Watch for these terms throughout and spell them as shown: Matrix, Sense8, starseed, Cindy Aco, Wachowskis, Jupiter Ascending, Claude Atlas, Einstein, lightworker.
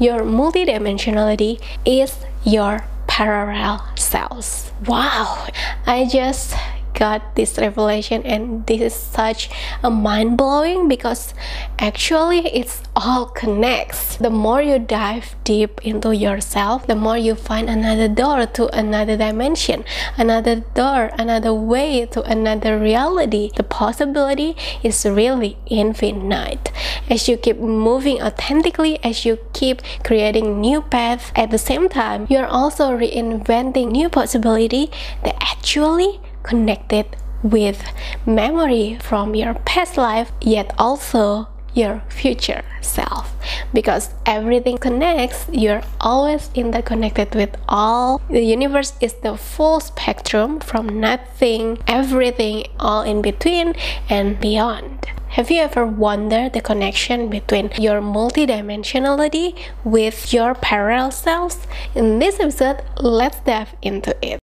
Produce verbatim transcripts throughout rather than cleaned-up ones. Your multidimensionality is your parallel selves. Wow, I just got this revelation, and this is such a mind-blowing, because actually it's all connects. The more you dive deep into yourself, the more you find another door to another dimension, another door, another way to another reality. The possibility is really infinite. As you keep moving authentically, as you keep creating new paths, at the same time you are also reinventing new possibility that actually connected with memory from your past life, yet also your future self, because everything connects. You're always interconnected with all. The universe is the full spectrum, from nothing, everything, all in between and beyond. Have you ever wondered the connection between your multidimensionality with your parallel selves? In this episode, let's dive into it.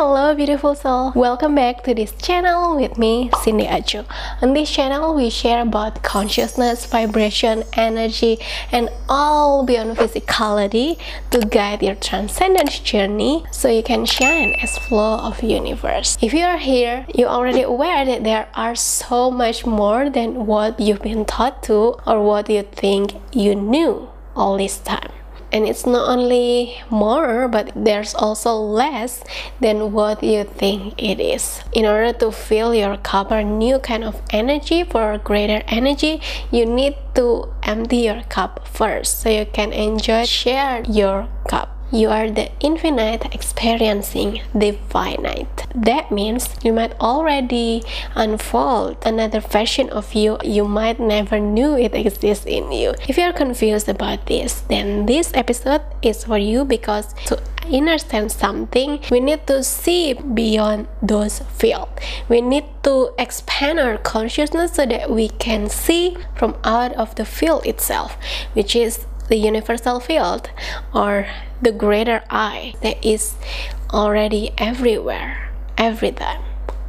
Hello beautiful soul, welcome back to this channel with me, Cindy Aco. On this channel, we share about consciousness, vibration, energy, and all beyond physicality to guide your transcendence journey so you can shine as flow of universe. If you are here, you're already aware that there are so much more than what you've been taught to or what you think you knew all this time. And it's not only more, but there's also less than what you think it is. In order to fill your cup with new kind of energy, for greater energy, you need to empty your cup first, so you can enjoy, share your cup. You are the infinite experiencing the finite. That means you might already unfold another version of you you might never knew it exists in you. If you are confused about this, then this episode is for you, because to understand something, we need to see beyond those fields. We need to expand our consciousness so that we can see from out of the field itself, which is the universal field, or the greater I that is already everywhere, every time,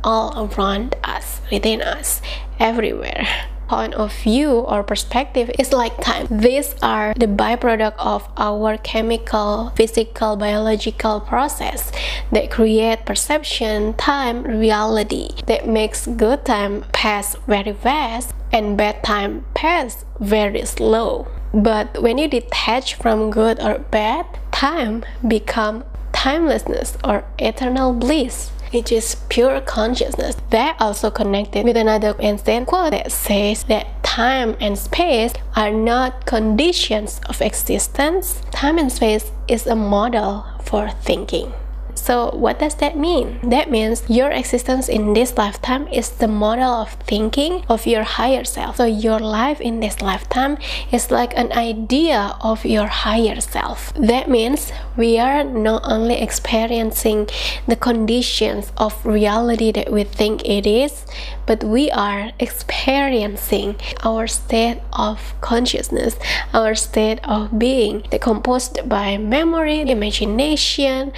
all around us, within us, everywhere. Point of view or perspective is like time. These are the byproduct of our chemical, physical, biological process that create perception, time, reality, that makes good time pass very fast and bad time pass very slow. But when you detach from good or bad, time becomes timelessness or eternal bliss. It is pure consciousness. That also connected with another Einstein quote that says that time and space are not conditions of existence. Time and space is a model for thinking. So what does that mean? That means your existence in this lifetime is the model of thinking of your higher self. So your life in this lifetime is like an idea of your higher self. That means we are not only experiencing the conditions of reality that we think it is, but we are experiencing our state of consciousness, our state of being, that composed by memory, imagination,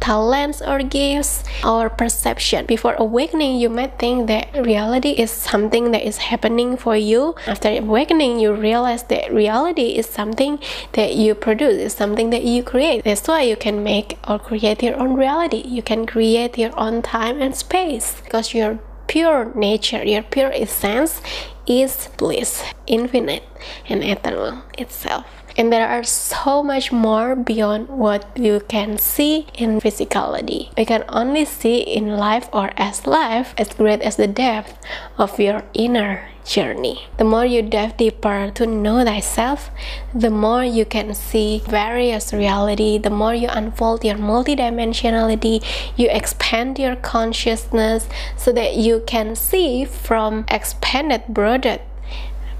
talents or gifts, our perception. Before awakening, you might think that reality is something that is happening for you. After awakening, you realize that reality is something that you produce, is something that you create. That's why you can make or create your own reality. You can create your own time and space, because your pure nature, your pure essence is bliss, infinite and eternal itself. And there are so much more beyond what you can see in physicality. You can only see in life, or as life, as great as the depth of your inner journey. The more you dive deeper to know thyself, the more you can see various reality, the more you unfold your multidimensionality, you expand your consciousness so that you can see from expanded, broadened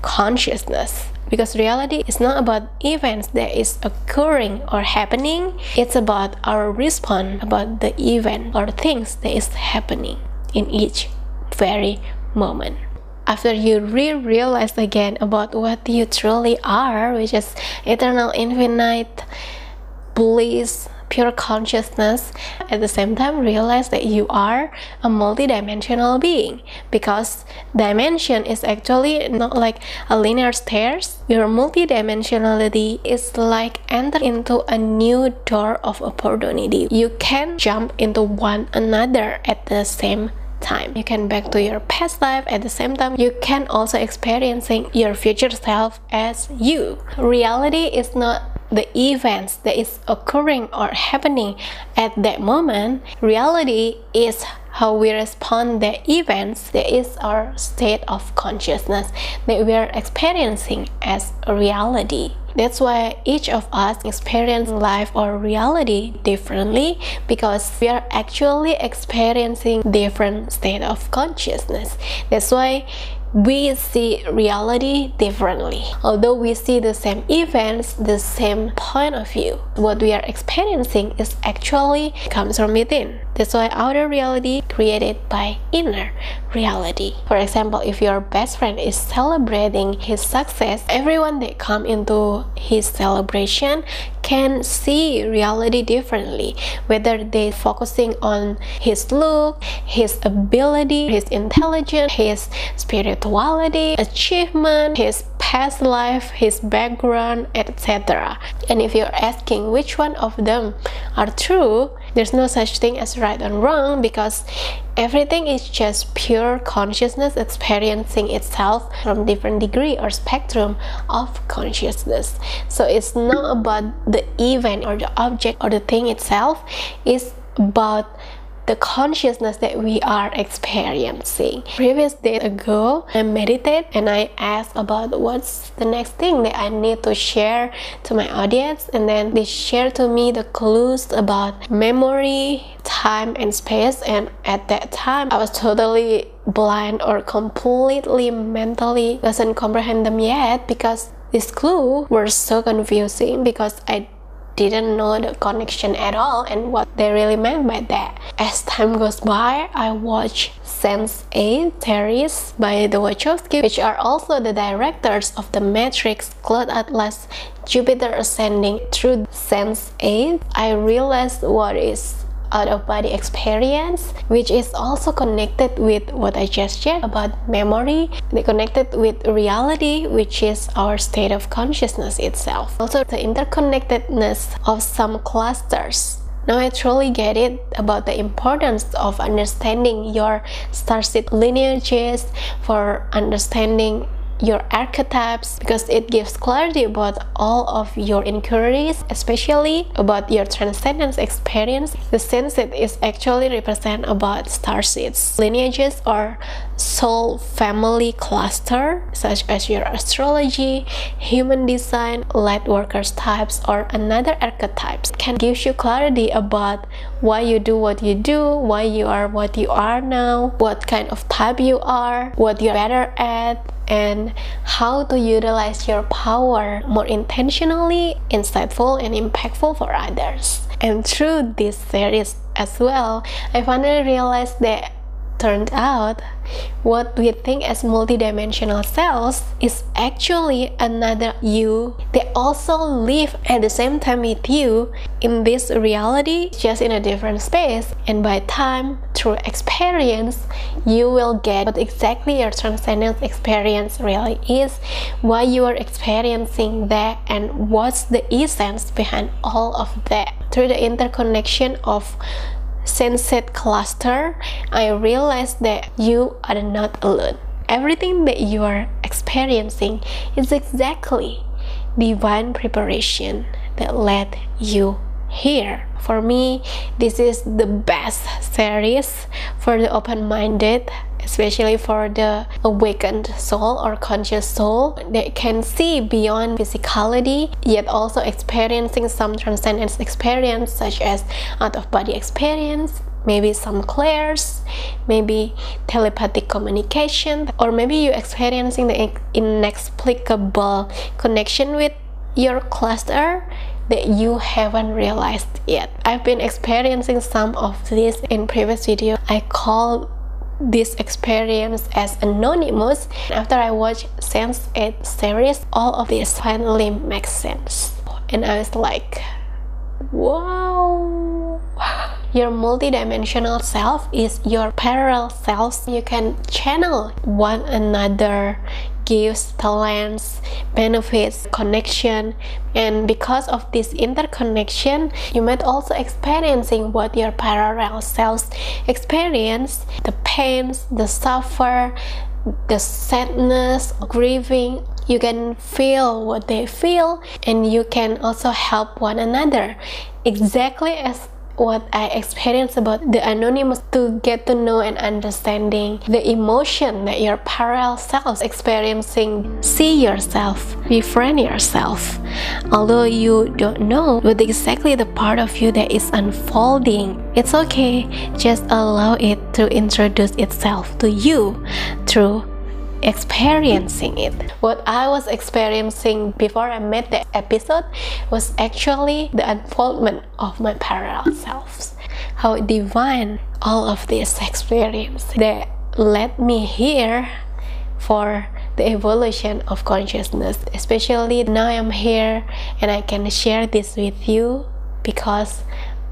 consciousness. Because reality is not about events that is occurring or happening. It's about our response about the event or things that is happening in each very moment. After you re-realize again about what you truly are, which is eternal, infinite, bliss, pure consciousness, at the same time realize that you are a multidimensional being, because dimension is actually not like a linear stairs. Your multidimensionality is like enter into a new door of opportunity. You can jump into one another at the same time. You can back to your past life. At the same time, you can also experiencing your future self as you. Reality is not the events that is occurring or happening at that moment. Reality is how we respond to events. That is our state of consciousness that we are experiencing as a reality. That's why each of us experience life or reality differently, because we are actually experiencing different state of consciousness. That's why we see reality differently. Although we see the same events, the same point of view, what we are experiencing is actually comes from within. That's why outer reality created by inner reality. For example, if your best friend is celebrating his success, everyone that come into his celebration can see reality differently, whether they focusing on his look, his ability, his intelligence, his spirituality, Quality, achievement, his past life, his background, et cetera. And if you're asking which one of them are true, there's no such thing as right and wrong, because everything is just pure consciousness experiencing itself from different degree or spectrum of consciousness. So it's not about the event or the object or the thing itself, it's about the consciousness that we are experiencing. Previous day ago, I meditated and I asked about what's the next thing that I need to share to my audience, and then they shared to me the clues about memory, time and space. And at that time, I was totally blind or completely mentally doesn't comprehend them yet, because these clues were so confusing, because I didn't know the connection at all and what they really meant by that. As time goes by, I watch Sense eight series by the Wachowskis, which are also the directors of the Matrix, Claude Atlas, Jupiter Ascending. Through Sense eight, I realized what is out-of-body experience, which is also connected with what I just shared about memory, connected with reality, which is our state of consciousness itself. Also the interconnectedness of some clusters. Now I truly get it about the importance of understanding your starseed lineages, for understanding your archetypes, because it gives clarity about all of your inquiries, especially about your transcendence experience. The Sense eight is actually represent about star seeds, lineages, or soul family cluster, such as your astrology, human design, light workers types, or another archetypes. It can give you clarity about why you do what you do, why you are what you are now, what kind of type you are, what you're better at, and how to utilize your power more intentionally, insightful, and impactful for others. And through this series as well, I finally realized that turned out what we think as multidimensional selves is actually another you. They also live at the same time with you in this reality, just in a different space. And by time, through experience, you will get what exactly your transcendence experience really is, why you are experiencing that, and what's the essence behind all of that. Through the interconnection of Sense eight cluster, I realized that you are not alone. Everything that you are experiencing is exactly divine preparation that led you here. For me, this is the best series for the open-minded, especially for the awakened soul or conscious soul that can see beyond physicality, yet also experiencing some transcendence experience, such as out-of-body experience, maybe some clairs, maybe telepathic communication, or maybe you experiencing the inexplicable connection with your cluster that you haven't realized yet. I've been experiencing some of this in previous video. I call this experience as anonymous. After I watched Sense eight series, all of this finally makes sense. And I was like, Wow! Your multidimensional self is your parallel selves. You can channel one another, gifts, talents, benefits, connection, and because of this interconnection, you might also experiencing what your parallel selves experience: the pains, the suffer, the sadness, grieving. You can feel what they feel, and you can also help one another, exactly as what I experienced about the anonymous, to get to know and understanding the emotion that your parallel self experiencing. See yourself, befriend yourself, although you don't know what exactly the part of you that is unfolding. It's okay, just allow it to introduce itself to you through experiencing it. What I was experiencing before I made the episode was actually the unfoldment of my parallel selves. How divine all of this experience that led me here for the evolution of consciousness. Especially now I'm here and I can share this with you because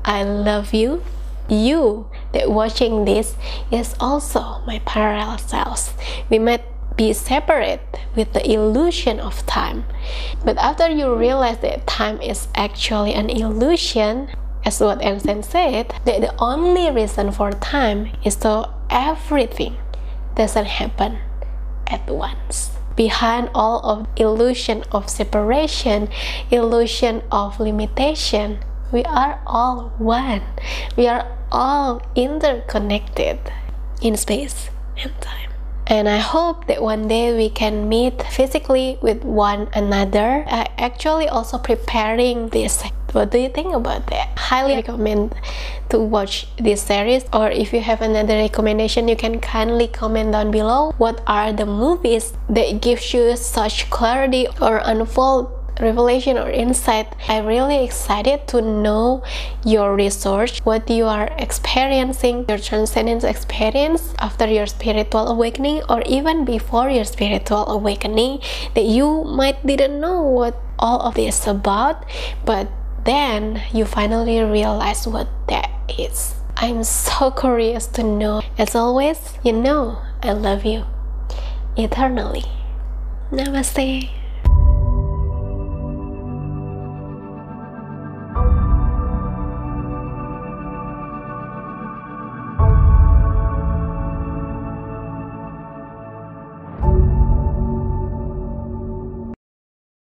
I love you. You that watching this is also my parallel selves. We might be separate with the illusion of time, but after you realize that time is actually an illusion, as what Einstein said, that the only reason for time is so everything doesn't happen at once. Behind all of illusion of separation, illusion of limitation, we are all one. We are all interconnected in space and time. And I hope that one day we can meet physically with one another. I actually also preparing this. What do you think about that? Highly recommend to watch this series, or if you have another recommendation, you can kindly comment down below. What are the movies that gives you such clarity or unfold revelation or insight? I'm really excited to know your research, what you are experiencing, your transcendence experience after your spiritual awakening, or even before your spiritual awakening, that you might didn't know what all of this is about, but then you finally realize what that is. I'm so curious to know. As always, you know I love you eternally. Namaste.